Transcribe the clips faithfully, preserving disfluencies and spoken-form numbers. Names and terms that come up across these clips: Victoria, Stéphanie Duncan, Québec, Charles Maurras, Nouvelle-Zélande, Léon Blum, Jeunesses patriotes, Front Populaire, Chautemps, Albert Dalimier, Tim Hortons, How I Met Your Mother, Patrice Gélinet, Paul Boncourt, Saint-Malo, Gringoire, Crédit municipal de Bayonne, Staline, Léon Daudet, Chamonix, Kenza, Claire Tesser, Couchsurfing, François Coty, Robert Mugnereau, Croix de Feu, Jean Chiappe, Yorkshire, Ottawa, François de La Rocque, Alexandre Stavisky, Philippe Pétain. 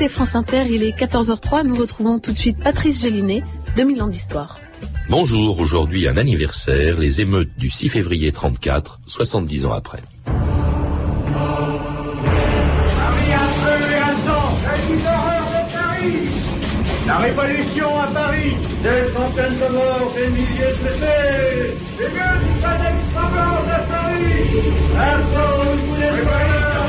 écoutez France Inter, il est quatorze heures zéro trois, nous retrouvons tout de suite Patrice Gélinet, deux mille ans d'histoire. Bonjour, aujourd'hui un anniversaire, les émeutes du six février trente-quatre, soixante-dix ans après. La révolution à Paris, des centaines de morts, des milliers de blessés, des vieux qui prennent extravagance à Paris, un sort où vous les voyez à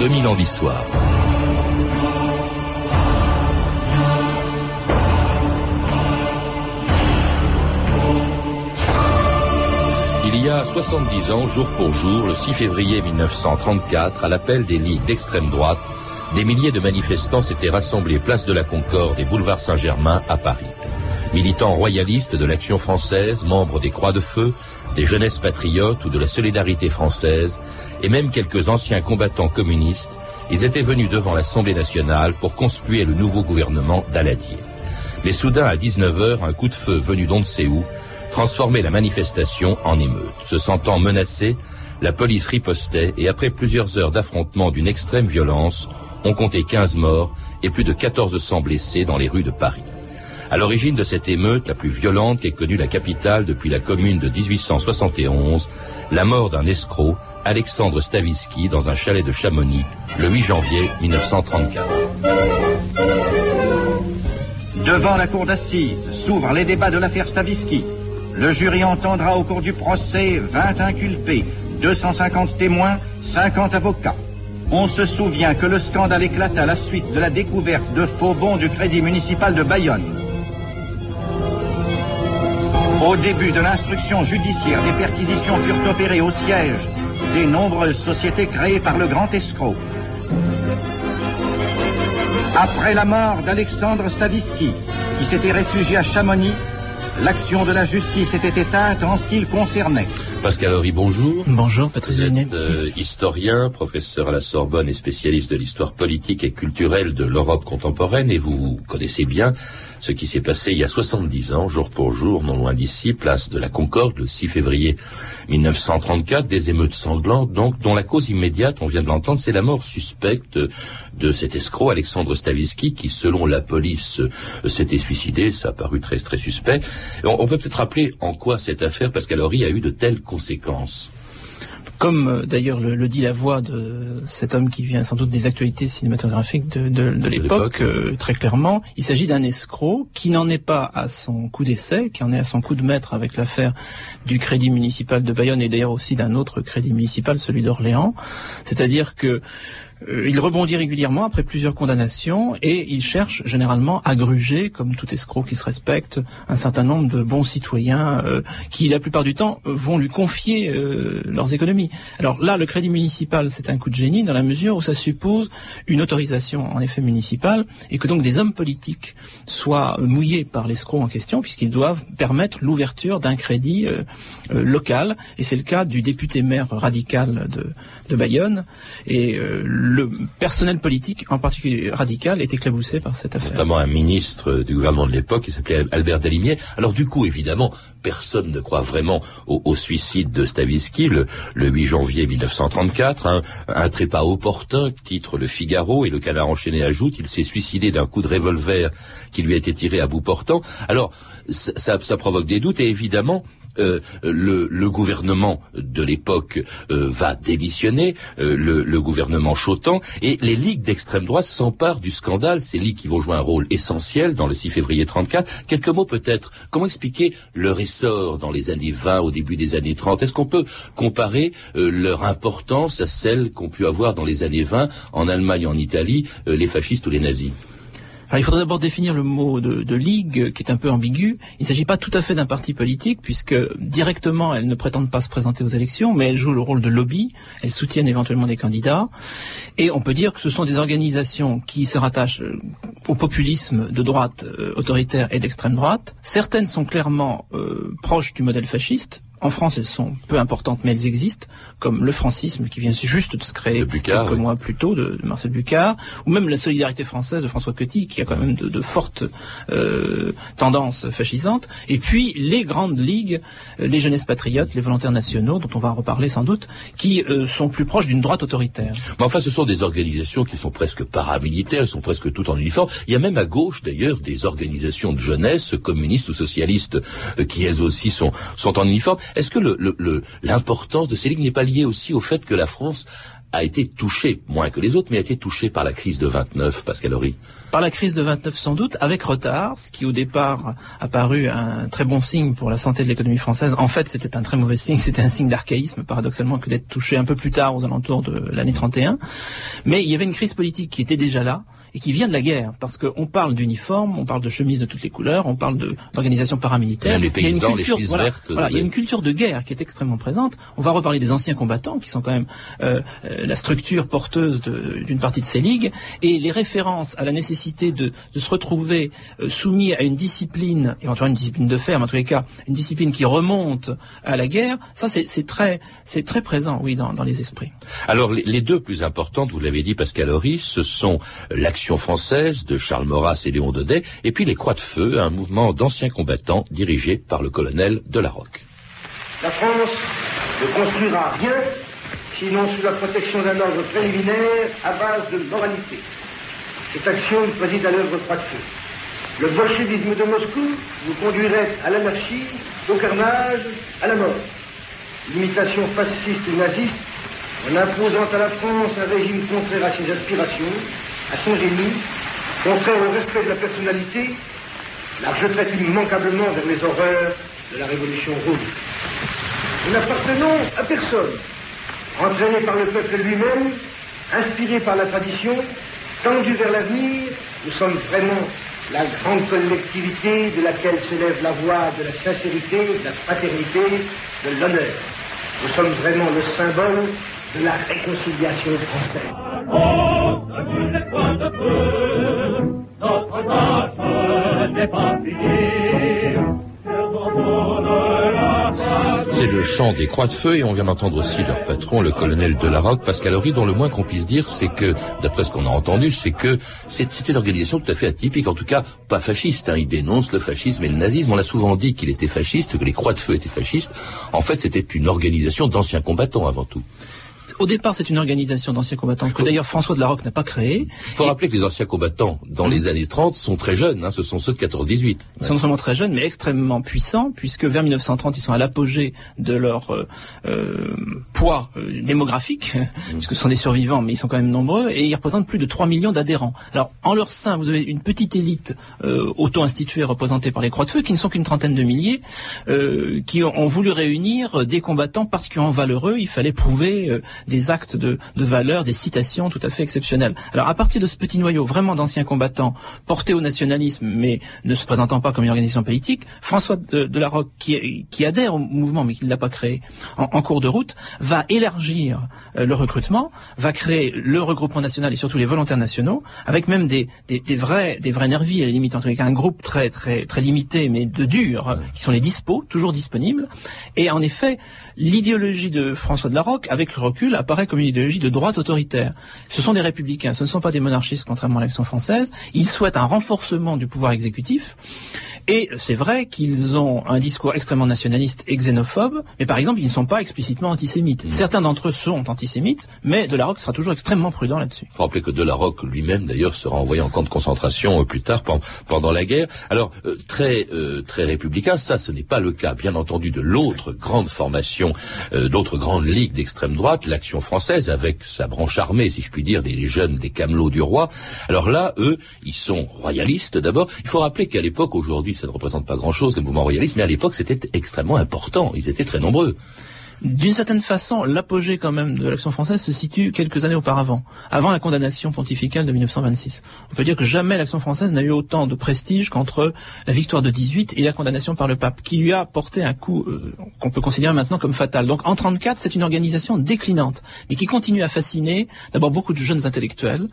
deux mille ans d'histoire. Il y a soixante-dix ans, jour pour jour, le six février mille neuf cent trente-quatre, à l'appel des ligues d'extrême droite, des milliers de manifestants s'étaient rassemblés place de la Concorde et boulevard Saint-Germain à Paris. Militants royalistes de l'Action française, membres des Croix de Feu, des Jeunesses patriotes ou de la Solidarité française, et même quelques anciens combattants communistes, ils étaient venus devant l'Assemblée nationale pour conspuer le nouveau gouvernement Daladier. Mais soudain, à dix-neuf heures, un coup de feu venu d'on ne sait où transformait la manifestation en émeute. Se sentant menacée, la police ripostait et après plusieurs heures d'affrontements d'une extrême violence, on comptait quinze morts et plus de mille quatre cents blessés dans les rues de Paris. À l'origine de cette émeute, la plus violente qu'ait connue la capitale depuis la Commune de dix-huit cent soixante et onze, la mort d'un escroc, Alexandre Stavisky, dans un chalet de Chamonix, le huit janvier mille neuf cent trente-quatre. Devant la cour d'assises s'ouvrent les débats de l'affaire Stavisky. Le jury entendra au cours du procès vingt inculpés, deux cent cinquante témoins, cinquante avocats. On se souvient que le scandale éclata à la suite de la découverte de faux bons du Crédit municipal de Bayonne. Au début de l'instruction judiciaire, des perquisitions furent opérées au siège des nombreuses sociétés créées par le grand escroc. Après la mort d'Alexandre Stavisky, qui s'était réfugié à Chamonix, l'action de la justice était éteinte en ce qui le concernait. Pascal Ory, bonjour. Bonjour, Patrice Gélinet. Vous êtes euh, historien, professeur à la Sorbonne et spécialiste de l'histoire politique et culturelle de l'Europe contemporaine, et vous, vous connaissez bien ce qui s'est passé il y a soixante-dix ans, jour pour jour, non loin d'ici, place de la Concorde, le six février mille neuf cent trente-quatre, des émeutes sanglantes, donc, dont la cause immédiate, on vient de l'entendre, c'est la mort suspecte de cet escroc, Alexandre Stavisky, qui, selon la police, euh, s'était suicidé, ça a paru très, très suspect. On, on peut peut-être rappeler en quoi cette affaire, Pascal Ory, a eu de telles conséquences. Comme d'ailleurs le, le dit la voix de cet homme qui vient sans doute des actualités cinématographiques de, de, de, de l'époque, euh, très clairement, il s'agit d'un escroc qui n'en est pas à son coup d'essai, qui en est à son coup de maître avec l'affaire du Crédit municipal de Bayonne et d'ailleurs aussi d'un autre crédit municipal, celui d'Orléans. C'est-à-dire que euh, il rebondit régulièrement après plusieurs condamnations et il cherche généralement à gruger, comme tout escroc qui se respecte, un certain nombre de bons citoyens euh, qui, la plupart du temps, vont lui confier euh, leurs économies. Alors là, le crédit municipal, c'est un coup de génie dans la mesure où ça suppose une autorisation en effet municipale et que donc des hommes politiques soient mouillés par l'escroc en question puisqu'ils doivent permettre l'ouverture d'un crédit euh, euh, local. Et c'est le cas du député-maire radical de, de Bayonne. Et euh, le personnel politique, en particulier radical, est éclaboussé par cette affaire. Notamment un ministre du gouvernement de l'époque qui s'appelait Albert Dalimier. Alors du coup, évidemment, personne ne croit vraiment au, au suicide de Stavisky, le, le huit janvier mille neuf cent trente-quatre. Hein, un trépas opportun, titre Le Figaro, et le Canard enchaîné ajoute, il s'est suicidé d'un coup de revolver qui lui a été tiré à bout portant. Alors, ça, ça, ça provoque des doutes, et évidemment, Euh, le, le gouvernement de l'époque euh, va démissionner, euh, le, le gouvernement Chautemps, et les ligues d'extrême droite s'emparent du scandale, ces ligues qui vont jouer un rôle essentiel dans le six février trente-quatre. Quelques mots peut-être, comment expliquer leur essor dans les années vingt, au début des années trente? Est-ce qu'on peut comparer euh, leur importance à celle qu'on peut avoir dans les années vingt en Allemagne, en Italie, euh, les fascistes ou les nazis? Alors, il faudrait d'abord définir le mot de, de ligue, qui est un peu ambigu. Il ne s'agit pas tout à fait d'un parti politique, puisque directement, elles ne prétendent pas se présenter aux élections, mais elles jouent le rôle de lobby, elles soutiennent éventuellement des candidats, et on peut dire que ce sont des organisations qui se rattachent au populisme de droite euh, autoritaire et d'extrême droite. Certaines sont clairement euh, proches du modèle fasciste, En France, elles sont peu importantes, mais elles existent, comme le francisme qui vient juste de se créer Bucard, quelques oui. mois plus tôt de, de Marcel Bucard, ou même la Solidarité française de François Coty, qui a quand même de, de fortes euh, tendances fascisantes. Et puis les grandes ligues, les Jeunesses patriotes, les volontaires nationaux, dont on va en reparler sans doute, qui euh, sont plus proches d'une droite autoritaire. Mais enfin, ce sont des organisations qui sont presque paramilitaires, elles sont presque toutes en uniforme. Il y a même à gauche, d'ailleurs, des organisations de jeunesse, communistes ou socialistes, euh, qui elles aussi sont, sont en uniforme. Est-ce que le, le, le, l'importance de ces ligues n'est pas liée aussi au fait que la France a été touchée, moins que les autres, mais a été touchée par la crise de vingt-neuf, Pascal Ory? Par la crise de vingt-neuf sans doute, avec retard, ce qui au départ a paru un très bon signe pour la santé de l'économie française. En fait, c'était un très mauvais signe, c'était un signe d'archaïsme, paradoxalement, que d'être touché un peu plus tard, aux alentours de l'année trente et un. Mais il y avait une crise politique qui était déjà là, et qui vient de la guerre, parce qu'on parle d'uniforme, on parle de chemises de toutes les couleurs, on parle de, d'organisations paramilitaires. Les paysans, il y a une culture, les voilà, vertes, voilà, il y a une culture de guerre qui est extrêmement présente. On va reparler des anciens combattants, qui sont quand même euh, euh, la structure porteuse de, d'une partie de ces ligues, et les références à la nécessité de, de se retrouver euh, soumis à une discipline, éventuellement une discipline de fer, mais en tous les cas, une discipline qui remonte à la guerre, ça c'est, c'est, très, c'est très présent, oui, dans, dans les esprits. Alors, les, les deux plus importantes, vous l'avez dit, Pascal Ory, ce sont l'action française de Charles Maurras et Léon Daudet, et puis les Croix de Feu, un mouvement d'anciens combattants dirigé par le colonel de La Rocque. La France ne construira rien sinon sous la protection d'un ordre préliminaire à base de moralité. Cette action préside à l'œuvre Croix de Feu. Le bolchevisme de Moscou vous conduirait à l'anarchie, au carnage, à la mort. L'imitation fasciste et naziste, en imposant à la France un régime contraire à ses aspirations, à son génie, contraire au respect de la personnalité, la rejetterait immanquablement vers les horreurs de la Révolution rouge. Nous n'appartenons à personne. Entraînés par le peuple lui-même, inspirés par la tradition, tendus vers l'avenir, nous sommes vraiment la grande collectivité de laquelle s'élève la voix de la sincérité, de la fraternité, de l'honneur. Nous sommes vraiment le symbole de la réconciliation française. C'est le chant des Croix de Feu, et on vient d'entendre aussi leur patron, le colonel de La Rocque, Pascal Ory, dont le moins qu'on puisse dire, c'est que, d'après ce qu'on a entendu, c'est que c'est, c'était une organisation tout à fait atypique, en tout cas pas fasciste, hein. Il dénonce le fascisme et le nazisme. On a souvent dit qu'il était fasciste, que les Croix de Feu étaient fascistes. En fait, c'était une organisation d'anciens combattants avant tout. Au départ, c'est une organisation d'anciens combattants que d'ailleurs François de La Rocque n'a pas créée. Il faut et... rappeler que les anciens combattants, dans mmh. les années trente, sont très jeunes. Hein, ce sont ceux de quatorze dix-huit. Ils sont non seulement très jeunes, mais extrêmement puissants, puisque vers mille neuf cent trente, ils sont à l'apogée de leur euh, euh, poids euh, démographique, mmh. puisque ce sont des survivants, mais ils sont quand même nombreux, et ils représentent plus de trois millions d'adhérents. Alors, en leur sein, vous avez une petite élite euh, auto-instituée représentée par les Croix de Feu, qui ne sont qu'une trentaine de milliers, euh, qui ont, ont voulu réunir des combattants particulièrement valeureux. Il fallait prouver... Euh, des actes de, de valeur, des citations tout à fait exceptionnelles. Alors à partir de ce petit noyau vraiment d'anciens combattants portés au nationalisme mais ne se présentant pas comme une organisation politique, François de, de La Rocque qui, qui adhère au mouvement mais qui ne l'a pas créé en, en cours de route, va élargir euh, le recrutement, va créer le regroupement national et surtout les volontaires nationaux avec même des, des, des vrais des vrais nervis à la limite, en tout cas un groupe très très très limité mais de durs qui sont les dispos, toujours disponibles. Et en effet, l'idéologie de François de La Rocque avec le recul apparaît comme une idéologie de droite autoritaire. Ce sont des républicains, ce ne sont pas des monarchistes contrairement à l'Action française. Ils souhaitent un renforcement du pouvoir exécutif et c'est vrai qu'ils ont un discours extrêmement nationaliste et xénophobe, mais par exemple, ils ne sont pas explicitement antisémites. Mmh. Certains d'entre eux sont antisémites, mais De La Rocque sera toujours extrêmement prudent là-dessus. Il faut rappeler que De La Rocque lui-même, d'ailleurs, sera envoyé en camp de concentration euh, plus tard pendant, pendant la guerre. Alors, euh, très euh, très républicain, ça, ce n'est pas le cas, bien entendu, de l'autre grande formation, euh, d'autres grandes ligues d'extrême droite, l'Action française, avec sa branche armée, si je puis dire, des jeunes des Camelots du roi. Alors là, eux, ils sont royalistes d'abord. Il faut rappeler qu'à l'époque, aujourd'hui, ça ne représente pas grand-chose, le mouvement royaliste, mais à l'époque, c'était extrêmement important. Ils étaient très nombreux. D'une certaine façon, l'apogée quand même de l'Action française se situe quelques années auparavant, avant la condamnation pontificale de mille neuf cent vingt-six. On peut dire que jamais l'Action française n'a eu autant de prestige qu'entre la victoire de dix-huit et la condamnation par le pape, qui lui a porté un coup euh, qu'on peut considérer maintenant comme fatal. Donc en trente-quatre, c'est une organisation déclinante, mais qui continue à fasciner d'abord beaucoup de jeunes intellectuels,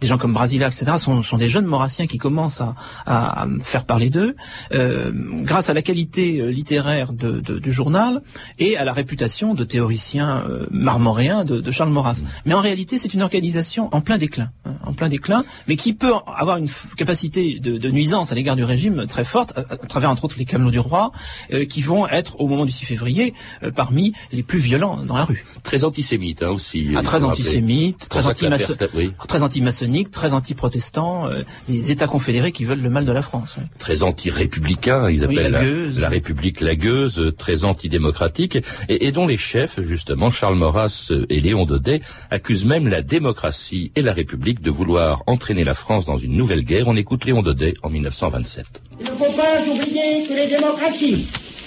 des gens comme Brasillac, et cetera, sont, sont des jeunes maurassiens qui commencent à, à, à faire parler d'eux, euh, grâce à la qualité littéraire de, de, du journal et à la réputation de théoricien euh, marmoréen de, de Charles Maurras. Mais en réalité, c'est une organisation en plein déclin, hein, en plein déclin, mais qui peut avoir une capacité de, de nuisance à l'égard du régime très forte, à, à travers entre autres les Camelots du roi, euh, qui vont être, au moment du six février, euh, parmi les plus violents dans la rue. Très antisémite hein, aussi. Ah, très antisémite, très anti-maçonnique, oui. très, anti très anti-protestant, euh, les États confédérés qui veulent le mal de la France. Oui. Très anti-républicain, ils oui, appellent la, la République lagueuse, très antidémocratique, et, et dont les chefs, justement, Charles Maurras et Léon Daudet, accusent même la démocratie et la République de vouloir entraîner la France dans une nouvelle guerre. On écoute Léon Daudet en mille neuf cent vingt-sept. Il ne faut pas oublier que les démocraties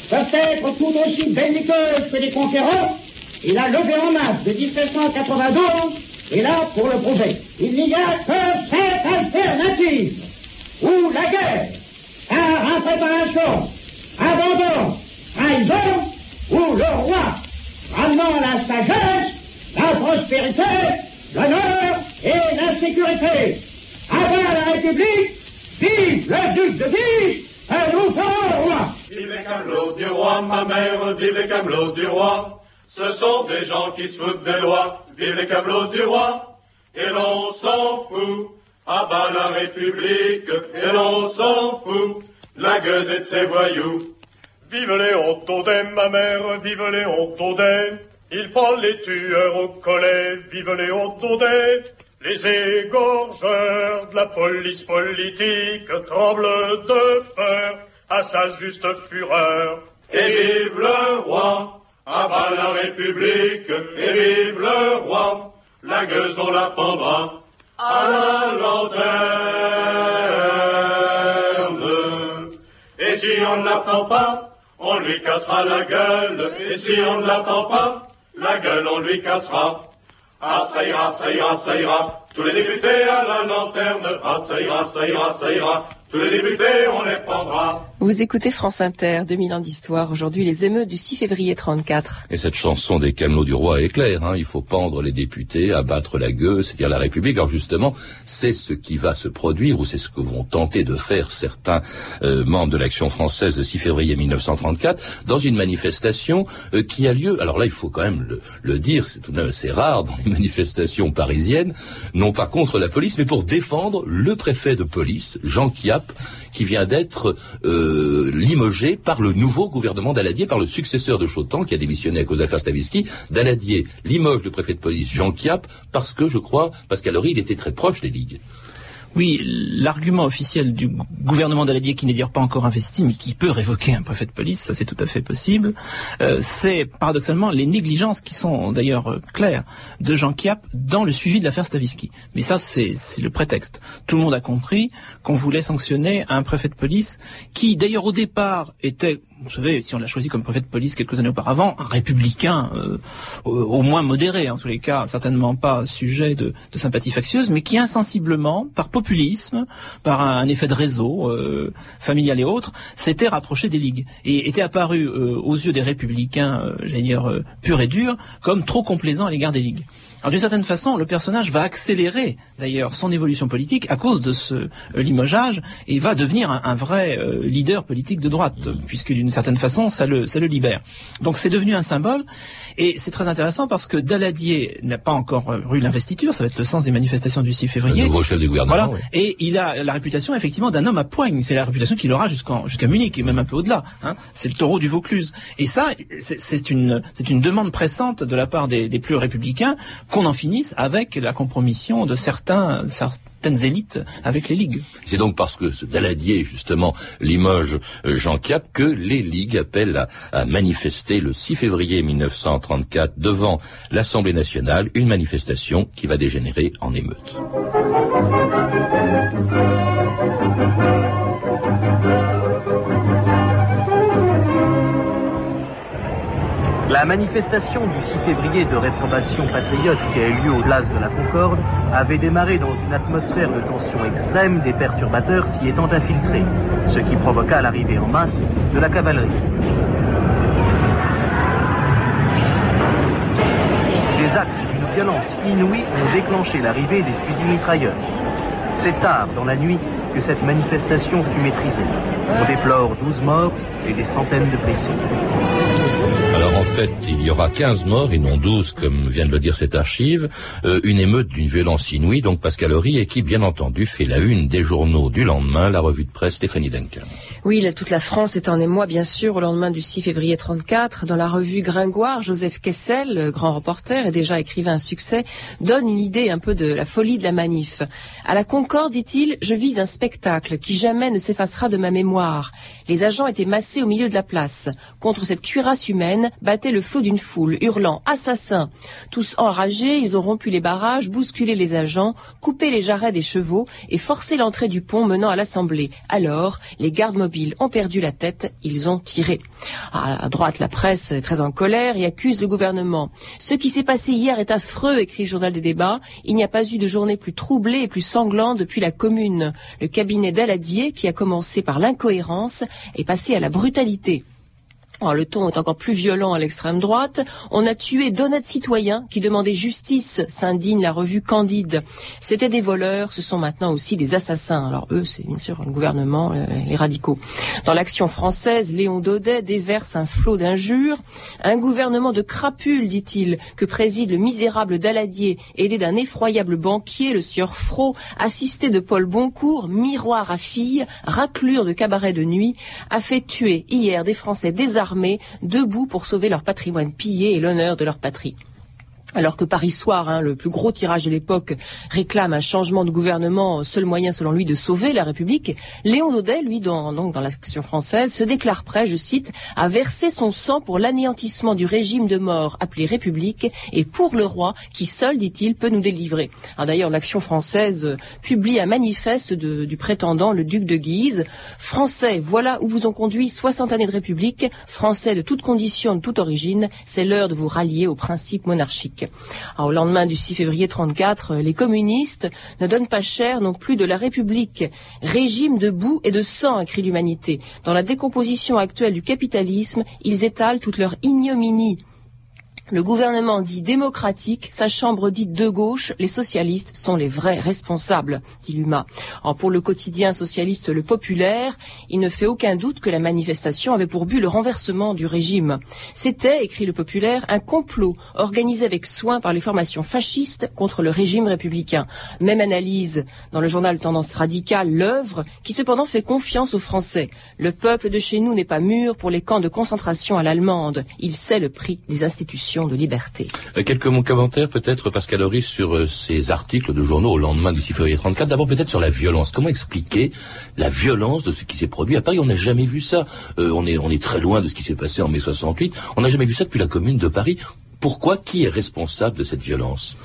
doivent être tout aussi belliqueuses que les conquérants. Il a levé en masse de mille sept cent quatre-vingt-douze, et là, pour le prouver, il n'y a que cette alternative, où la guerre, par impréparation, abandon, trahison, où le roi, ramenant la sagesse, la prospérité, l'honneur et la sécurité. Avant la République, vive le duc de Guise, et nous ferons roi. Vive les Camelots du roi, ma mère, vive les Camelots du roi. Ce sont des gens qui se foutent des lois, vive les Camelots du roi, et l'on s'en fout. Ah bah la République, et l'on s'en fout, la gueuse et de ses voyous. Vive Léon Daudet, ma mère, vive Léon Daudet, il prend les tueurs au collet, vive Léon Daudet, les égorgeurs de la police politique tremblent de peur à sa juste fureur. Et vive le roi! Ah bah la République, et vive le roi, la gueuse on la pendra à la lanterne. Et si on ne la pend pas, on lui cassera la gueule, et si on ne la pend pas, la gueule on lui cassera. Ah ça ira, ça ira, ça ira, tous les députés à la lanterne, ah ça ira, ça ira, ça ira. Tous les députés, on les prendra. Vous écoutez France Inter, deux mille ans d'histoire. Aujourd'hui, les émeutes du six février trente-quatre. Et cette chanson des Camelots du Roi est claire. Hein, il faut pendre les députés, abattre la gueule, c'est-à-dire la République. Alors justement, c'est ce qui va se produire, ou c'est ce que vont tenter de faire certains euh, membres de l'Action française le six février mille neuf cent trente-quatre, dans une manifestation euh, qui a lieu. Alors là, il faut quand même le, le dire, c'est tout de même assez rare dans les manifestations parisiennes, non pas contre la police, mais pour défendre le préfet de police, Jean Chiappe, qui vient d'être euh, limogé par le nouveau gouvernement Daladier, par le successeur de Chautemps, qui a démissionné à cause d'affaires Stavisky. Daladier limoge le préfet de police Jean Chiappe, parce que, je crois, Pascal Ory, il était très proche des ligues. Oui, l'argument officiel du gouvernement Daladier, qui n'est d'ailleurs pas encore investi, mais qui peut révoquer un préfet de police, ça c'est tout à fait possible, euh, c'est paradoxalement les négligences qui sont d'ailleurs claires de Jean Chiappe dans le suivi de l'affaire Stavisky. Mais ça c'est le prétexte. Tout le monde a compris qu'on voulait sanctionner un préfet de police qui d'ailleurs au départ était, vous savez, si on l'a choisi comme préfet de police quelques années auparavant, un républicain euh, au moins modéré, en tous les cas certainement pas sujet de, de sympathie factieuse, mais qui insensiblement, par populisme, par un effet de réseau euh, familial et autres, s'était rapproché des ligues et était apparu euh, aux yeux des républicains, euh, j'allais dire euh, pur et dur, comme trop complaisant à l'égard des ligues. Alors d'une certaine façon, le personnage va accélérer d'ailleurs son évolution politique à cause de ce euh, limogeage et va devenir un, un vrai euh, leader politique de droite, mmh. puisque d'une certaine façon, ça le, ça le libère. Donc c'est devenu un symbole et c'est très intéressant parce que Daladier n'a pas encore eu l'investiture, ça va être le sens des manifestations du six février. Le nouveau chef du gouvernement. Voilà. Oui. Et il a la réputation effectivement d'un homme à poigne, c'est la réputation qu'il aura jusqu'en, jusqu'à Munich et même un peu au-delà. Hein. C'est le taureau du Vaucluse. Et ça, c'est une, c'est une demande pressante de la part des, des plus républicains qu'on en finisse avec la compromission de certains, certaines élites avec les ligues. C'est donc parce que ce Daladier, justement, limoge Jean Chiappe, que les ligues appellent à, à manifester le six février mille neuf cent trente-quatre devant l'Assemblée nationale, une manifestation qui va dégénérer en émeute. La La manifestation du six février de réprobation patriote qui a eu lieu au Place de la Concorde avait démarré dans une atmosphère de tension extrême, des perturbateurs s'y étant infiltrés, ce qui provoqua l'arrivée en masse de la cavalerie. Des actes d'une violence inouïe ont déclenché l'arrivée des fusils mitrailleurs. C'est tard dans la nuit que cette manifestation fut maîtrisée. On déplore douze morts et des centaines de blessés. Alors en fait, il y aura quinze morts et non douze, comme vient de le dire cette archive. Euh, une émeute d'une violence inouïe, donc Pascal Ory, et qui, bien entendu, fait la une des journaux du lendemain, la revue de presse Stéphanie Duncan. Oui, là, toute la France est en émoi, bien sûr, au lendemain du six février trente-quatre. Dans la revue Gringoire, Joseph Kessel, le grand reporter et déjà écrivain à succès, donne une idée un peu de la folie de la manif. À la Concorde, dit-il, je vise un spectacle qui jamais ne s'effacera de ma mémoire. Les agents étaient massés au milieu de la place. Contre cette cuirasse humaine, battait le flot d'une foule, hurlant « Assassin !» Tous enragés, ils ont rompu les barrages, bousculé les agents, coupé les jarrets des chevaux et forcé l'entrée du pont menant à l'Assemblée. Alors, les gardes mobiles ont perdu la tête, ils ont tiré. À droite, la presse est très en colère et accuse le gouvernement. « Ce qui s'est passé hier est affreux !» écrit le journal des débats. « Il n'y a pas eu de journée plus troublée et plus sanglante depuis la Commune. Le cabinet Daladier, qui a commencé par l'incohérence, est passé à la brutalité. » Alors, le ton est encore plus violent à l'extrême droite. On a tué d'honnêtes citoyens qui demandaient justice, s'indigne la revue Candide. C'était des voleurs, ce sont maintenant aussi des assassins. Alors eux, c'est bien sûr le gouvernement, les radicaux. Dans l'Action française, Léon Daudet déverse un flot d'injures. Un gouvernement de crapules, dit-il, que préside le misérable Daladier, aidé d'un effroyable banquier, le sieur Fro, assisté de Paul Boncourt, miroir à filles, raclure de cabaret de nuit, a fait tuer hier des Français désarmés, debout pour sauver leur patrimoine pillé et l'honneur de leur patrie. Alors que Paris Soir, hein, le plus gros tirage de l'époque, réclame un changement de gouvernement, seul moyen selon lui de sauver la République, Léon Daudet, lui, dans, donc, dans l'Action française, se déclare prêt, je cite, à verser son sang pour l'anéantissement du régime de mort appelé République et pour le roi qui seul, dit-il, peut nous délivrer. D'ailleurs, l'Action française euh, publie un manifeste de, du prétendant, le duc de Guise. Français, voilà où vous ont conduit soixante années de République. Français de toutes conditions, de toute origine, c'est l'heure de vous rallier aux principes monarchiques. Alors, au lendemain du six février trente-quatre, les communistes ne donnent pas cher non plus de la République. Régime de boue et de sang, écrit l'Humanité. Dans la décomposition actuelle du capitalisme, ils étalent toute leur ignominie. Le gouvernement dit démocratique, sa chambre dite de gauche, les socialistes sont les vrais responsables, dit l'U M A. Alors pour le quotidien socialiste Le Populaire, il ne fait aucun doute que la manifestation avait pour but le renversement du régime. C'était, écrit Le Populaire, un complot organisé avec soin par les formations fascistes contre le régime républicain. Même analyse dans le journal Tendance Radicale, L'Œuvre, qui cependant fait confiance aux Français. Le peuple de chez nous n'est pas mûr pour les camps de concentration à l'allemande. Il sait le prix des institutions de liberté. Euh, quelques mots commentaires peut-être, Pascal Ory, sur euh, ces articles de journaux au lendemain du six février trente-quatre. D'abord peut-être sur la violence. Comment expliquer la violence de ce qui s'est produit à Paris? On n'a jamais vu ça. Euh, on, est, on est très loin de ce qui s'est passé en mai soixante-huit. On n'a jamais vu ça depuis la Commune de Paris. Pourquoi? Qui est responsable de cette violence?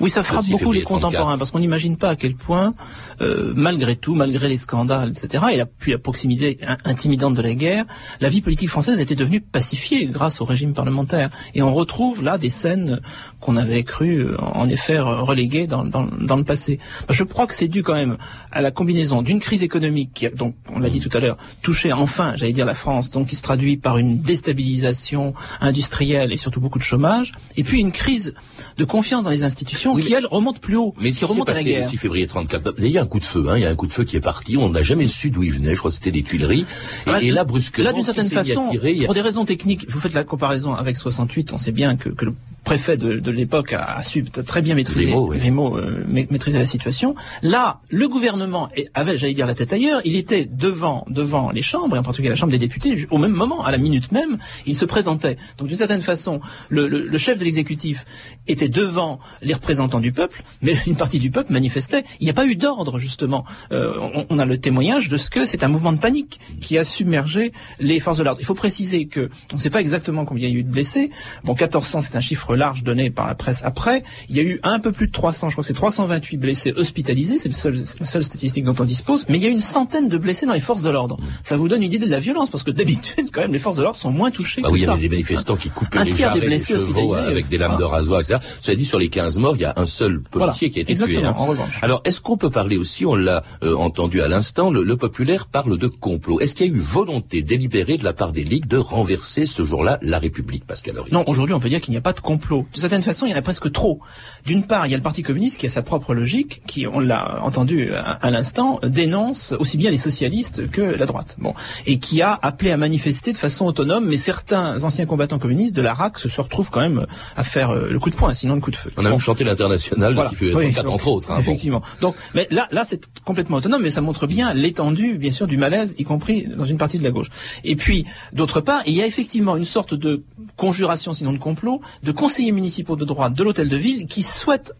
Oui, ça frappe beaucoup les contemporains, parce qu'on n'imagine pas à quel point, euh, malgré tout, malgré les scandales, et cetera, et la, puis la proximité intimidante de la guerre, la vie politique française était devenue pacifiée grâce au régime parlementaire. Et on retrouve là des scènes qu'on avait cru, en effet, reléguées dans, dans, dans le passé. Je crois que c'est dû quand même à la combinaison d'une crise économique qui, donc, on l'a dit tout à l'heure, touchait enfin, j'allais dire, la France, donc qui se traduit par une déstabilisation industrielle et surtout beaucoup de chômage, et puis une crise de confiance dans les institutions, oui, qui, elle, remonte plus haut. Mais si remonte à la guerre. six février trente-quatre, il y a un coup de feu, hein, il y a un coup de feu qui est parti, on n'a jamais su d'où il venait, je crois que c'était des Tuileries. Et là, et là brusquement, là, d'une certaine façon, attiré, pour a... des raisons techniques, vous faites la comparaison avec soixante-huit, on sait bien que, que le préfet de, de l'époque a, a su a très bien maîtriser, les mots, oui. les mots, euh, maîtriser la situation. Là, le gouvernement avait, j'allais dire, la tête ailleurs, il était devant, devant les chambres, et en particulier la Chambre des députés, au même moment, à la minute même, il se présentait. Donc, d'une certaine façon, le, le, le chef de l'exécutif était devant les représentants du peuple, mais une partie du peuple manifestait. Il n'y a pas eu d'ordre, justement. Euh, on, on a le témoignage de ce que c'est un mouvement de panique qui a submergé les forces de l'ordre. Il faut préciser que on ne sait pas exactement combien il y a eu de blessés. Bon, mille quatre cents, c'est un chiffre chiffre large donné par la presse après, il y a eu un peu plus de trois cents, je crois que c'est trois cent vingt-huit blessés hospitalisés, c'est le seul, la seule statistique dont on dispose, mais il y a une centaine de blessés dans les forces de l'ordre. Ça vous donne une idée de la violence, parce que d'habitude, quand même, les forces de l'ordre sont moins touchées bah que oui, ça. Il y avait des manifestants qui coupaient un les tiers des blessés les chevaux avec des lames ah. de rasoir, et cetera. Cela dit, sur les quinze morts, il y a un seul policier voilà, qui a été tué. Hein. En revanche. Alors, est-ce qu'on peut parler aussi, on l'a euh, entendu à l'instant, le, le populaire parle de complot. Est-ce qu'il y a eu volonté délibérée de la part des ligues de renverser ce jour-là la République, Pascal Ory? Non, aujourd'hui, on peut dire qu'il n'y a pas de complot. De certaine façon, il y en a presque trop. D'une part, il y a le Parti communiste qui a sa propre logique, qui, on l'a entendu à, à l'instant, dénonce aussi bien les socialistes que la droite. Bon, et qui a appelé à manifester de façon autonome, mais certains anciens combattants communistes de la R A C se retrouvent quand même à faire le coup de poing, sinon le coup de feu. On a bon. même chanté l'international, voilà. oui, entre autres. Hein, effectivement. Bon. Donc, mais là, là, c'est complètement autonome, mais ça montre bien l'étendue, bien sûr, du malaise, y compris dans une partie de la gauche. Et puis, d'autre part, il y a effectivement une sorte de conjuration, sinon de complot, de conseillers municipaux de droite de l'hôtel de ville qui souhaitent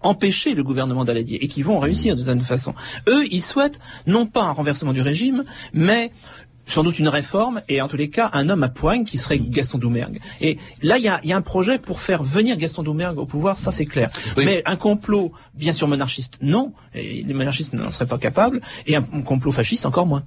empêcher le gouvernement Daladier et qui vont réussir de certaine façon. Eux, ils souhaitent non pas un renversement du régime, mais sans doute une réforme, et en tous les cas, un homme à poigne qui serait Gaston Doumergue. Et là, il y a, y a un projet pour faire venir Gaston Doumergue au pouvoir, ça c'est clair. Oui. Mais un complot, bien sûr monarchiste, non. Et les monarchistes n'en seraient pas capables. Et un complot fasciste, encore moins.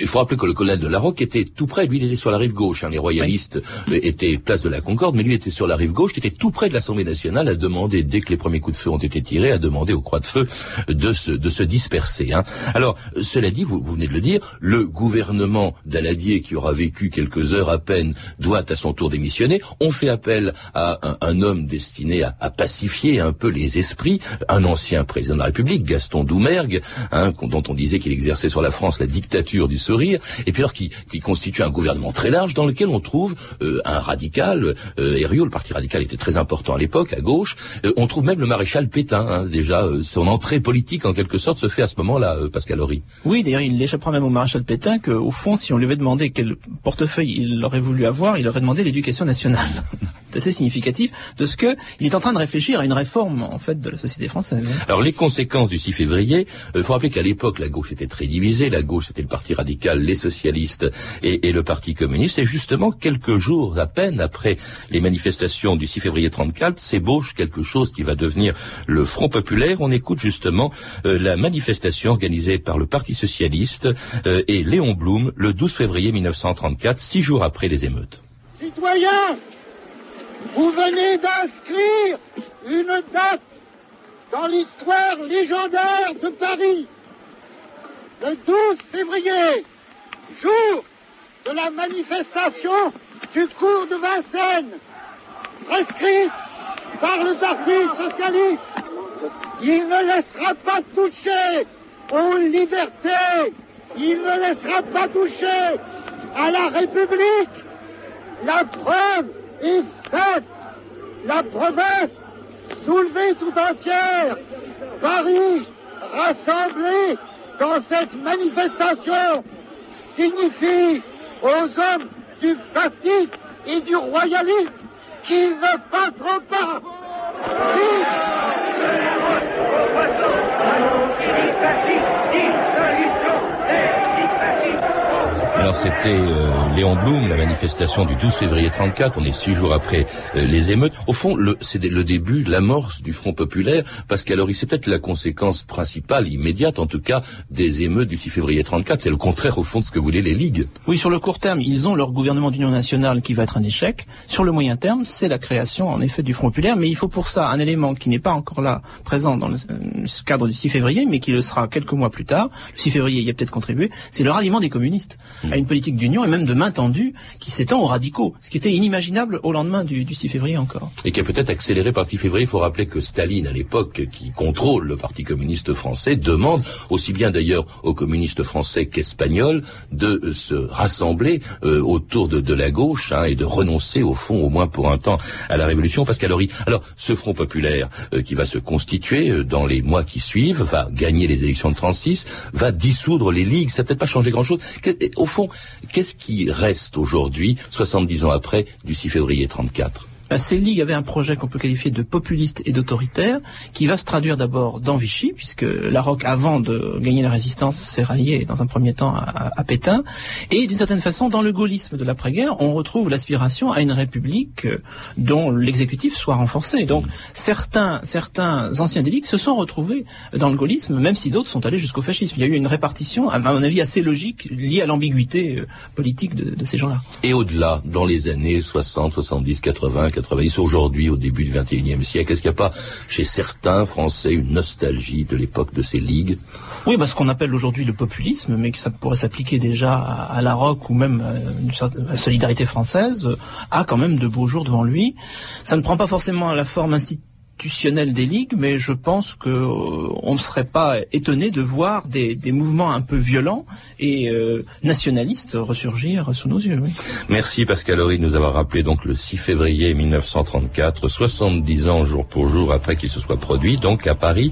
Il faut rappeler que le colonel de La Rocque était tout près. Lui, il était sur la rive gauche. Hein. Les royalistes oui. étaient place de la Concorde, mais lui était sur la rive gauche. Il était tout près de l'Assemblée nationale à demander, dès que les premiers coups de feu ont été tirés, à demander aux Croix de Feu de se, de se disperser. Hein. Alors, cela dit, vous, vous venez de le dire, le gouvernement Daladier, qui aura vécu quelques heures à peine, doit à son tour démissionner. On fait appel à un, un homme destiné à, à pacifier un peu les esprits, un ancien président de la République, Gaston Doumergue, hein, dont on disait qu'il exerçait sur la France la dictature du sourire, et puis alors qui, qui constitue un gouvernement très large dans lequel on trouve euh, un radical, euh, Herriot, le parti radical était très important à l'époque, à gauche, euh, on trouve même le maréchal Pétain, hein, déjà, euh, son entrée politique en quelque sorte se fait à ce moment-là, euh, Pascal Ory. Oui, d'ailleurs il échappera même au maréchal Pétain que, au fond, si on lui avait demandé quel portefeuille il aurait voulu avoir, il aurait demandé l'éducation nationale. C'est assez significatif de ce que il est en train de réfléchir à une réforme, en fait, de la société française. Alors, les conséquences du six février, il euh, faut rappeler qu'à l'époque, la gauche était très divisée. La gauche, c'était le parti radical, les socialistes et, et le parti communiste. Et justement, quelques jours à peine après les manifestations du six février trente-quatre, s'ébauche quelque chose qui va devenir le Front Populaire. On écoute justement euh, la manifestation organisée par le Parti socialiste euh, et Léon Blum le douze février mille neuf cent trente-quatre, six jours après les émeutes. Citoyens, vous venez d'inscrire une date dans l'histoire légendaire de Paris. Le douze février, jour de la manifestation du cours de Vincennes, prescrite par le Parti socialiste. Il ne laissera pas toucher aux libertés. Il ne laissera pas toucher à la République. La preuve est faite. La province soulevée tout entière. Paris rassemblée dans cette manifestation signifie aux hommes du fascisme et du royalisme qu'ils ne passeront pas. Alors c'était euh, Léon Blum, la manifestation du douze février trente-quatre, on est six jours après euh, les émeutes. Au fond, le, c'est le début, l'amorce du Front Populaire, parce qu'alors c'est peut-être la conséquence principale, immédiate en tout cas, des émeutes du six février trente-quatre. C'est le contraire au fond de ce que voulaient les ligues. Oui, sur le court terme, ils ont leur gouvernement d'union nationale qui va être un échec. Sur le moyen terme, c'est la création en effet du Front Populaire, mais il faut pour ça un élément qui n'est pas encore là, présent dans le euh, cadre du six février, mais qui le sera quelques mois plus tard. Le six février y a peut-être contribué, c'est le ralliement des communistes. Mmh. à une politique d'union et même de main tendue qui s'étend aux radicaux, ce qui était inimaginable au lendemain du, du six février encore. Et qui a peut-être accéléré par le six février. Il faut rappeler que Staline, à l'époque, qui contrôle le Parti communiste français, demande, aussi bien d'ailleurs aux communistes français qu'espagnols, de se rassembler euh, autour de, de la gauche hein, et de renoncer au fond, au moins pour un temps, à la révolution. Pascal Ory, alors ce Front Populaire euh, qui va se constituer euh, dans les mois qui suivent, va gagner les élections de trente-six, va dissoudre les ligues, ça n'a peut-être pas changé grand-chose. Au fond, qu'est-ce qui reste aujourd'hui, soixante-dix ans après, du six février trente-quatre ? ben, ces ligues avaient un projet qu'on peut qualifier de populiste et d'autoritaire, qui va se traduire d'abord dans Vichy, puisque La Rocque, avant de gagner la résistance, s'est rallié dans un premier temps à, à Pétain, et d'une certaine façon, dans le gaullisme de l'après-guerre, on retrouve l'aspiration à une république dont l'exécutif soit renforcé. Donc, certains, certains anciens des ligues se sont retrouvés dans le gaullisme, même si d'autres sont allés jusqu'au fascisme. Il y a eu une répartition, à mon avis, assez logique, liée à l'ambiguïté politique de, de ces gens-là. Et au-delà, dans les années soixante, soixante-dix, quatre-vingts, quatre-vingt-dix, aujourd'hui, au début du vingt et unième siècle, est-ce qu'il n'y a pas, chez certains Français, une nostalgie de l'époque de ces ligues? Oui, bah, ce qu'on appelle aujourd'hui le populisme, mais que ça pourrait s'appliquer déjà à, à La Rocque ou même à, à la Solidarité française, a quand même de beaux jours devant lui. Ça ne prend pas forcément la forme institutionnelle des ligues, mais je pense que euh, on ne serait pas étonné de voir des, des mouvements un peu violents et euh, nationalistes ressurgir sous nos yeux. Oui. Merci Pascal Ory de nous avoir rappelé donc le six février mille neuf cent trente-quatre, soixante-dix ans jour pour jour après qu'il se soit produit, donc à Paris.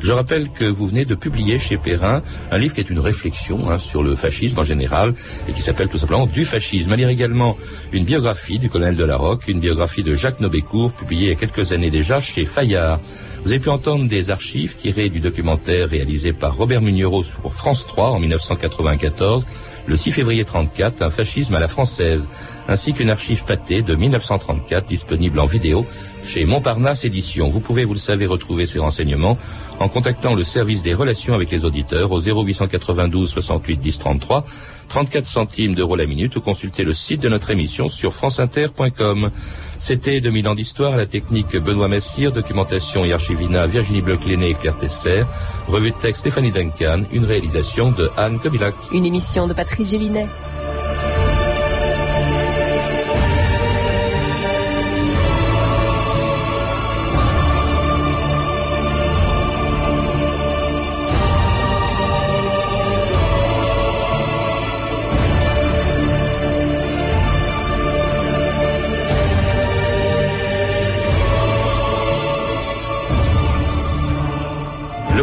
Je rappelle que vous venez de publier chez Perrin un livre qui est une réflexion hein, sur le fascisme en général et qui s'appelle tout simplement Du fascisme. À lire également une biographie du colonel de La Rocque, une biographie de Jacques Nobécourt, publiée il y a quelques années déjà chez Fayard. Vous avez pu entendre des archives tirées du documentaire réalisé par Robert Mugnereau pour France trois en mille neuf cent quatre-vingt-quatorze, le six février trente-quatre, un fascisme à la française, ainsi qu'une archive pâtée de mille neuf cent trente-quatre disponible en vidéo chez Montparnasse Éditions. Vous pouvez, vous le savez, retrouver ces renseignements en contactant le service des relations avec les auditeurs au zéro huit cent quatre-vingt-douze soixante-huit dix trente-trois, trente-quatre centimes d'euros la minute, ou consulter le site de notre émission sur franceinter point com. C'était deux mille ans d'histoire, à la technique Benoît Massir, documentation et archivina Virginie Bloch-Lené et Claire Tesser, revue de texte Stéphanie Duncan, une réalisation de Anne Kobilac. Une émission de Patrice Gélinet.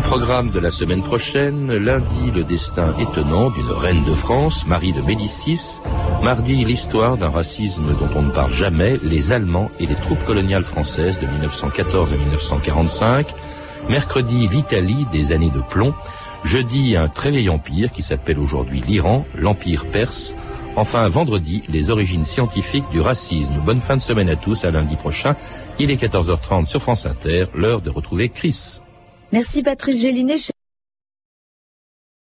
Programme de la semaine prochaine, lundi, le destin étonnant d'une reine de France, Marie de Médicis. Mardi, l'histoire d'un racisme dont on ne parle jamais, les Allemands et les troupes coloniales françaises de mille neuf cent quatorze à mille neuf cent quarante-cinq. Mercredi, l'Italie des années de plomb. Jeudi, un très vieil empire qui s'appelle aujourd'hui l'Iran, l'Empire perse. Enfin, vendredi, les origines scientifiques du racisme. Bonne fin de semaine à tous, à lundi prochain. Il est quatorze heures trente sur France Inter, l'heure de retrouver Chris. Merci Patrice Gélinet.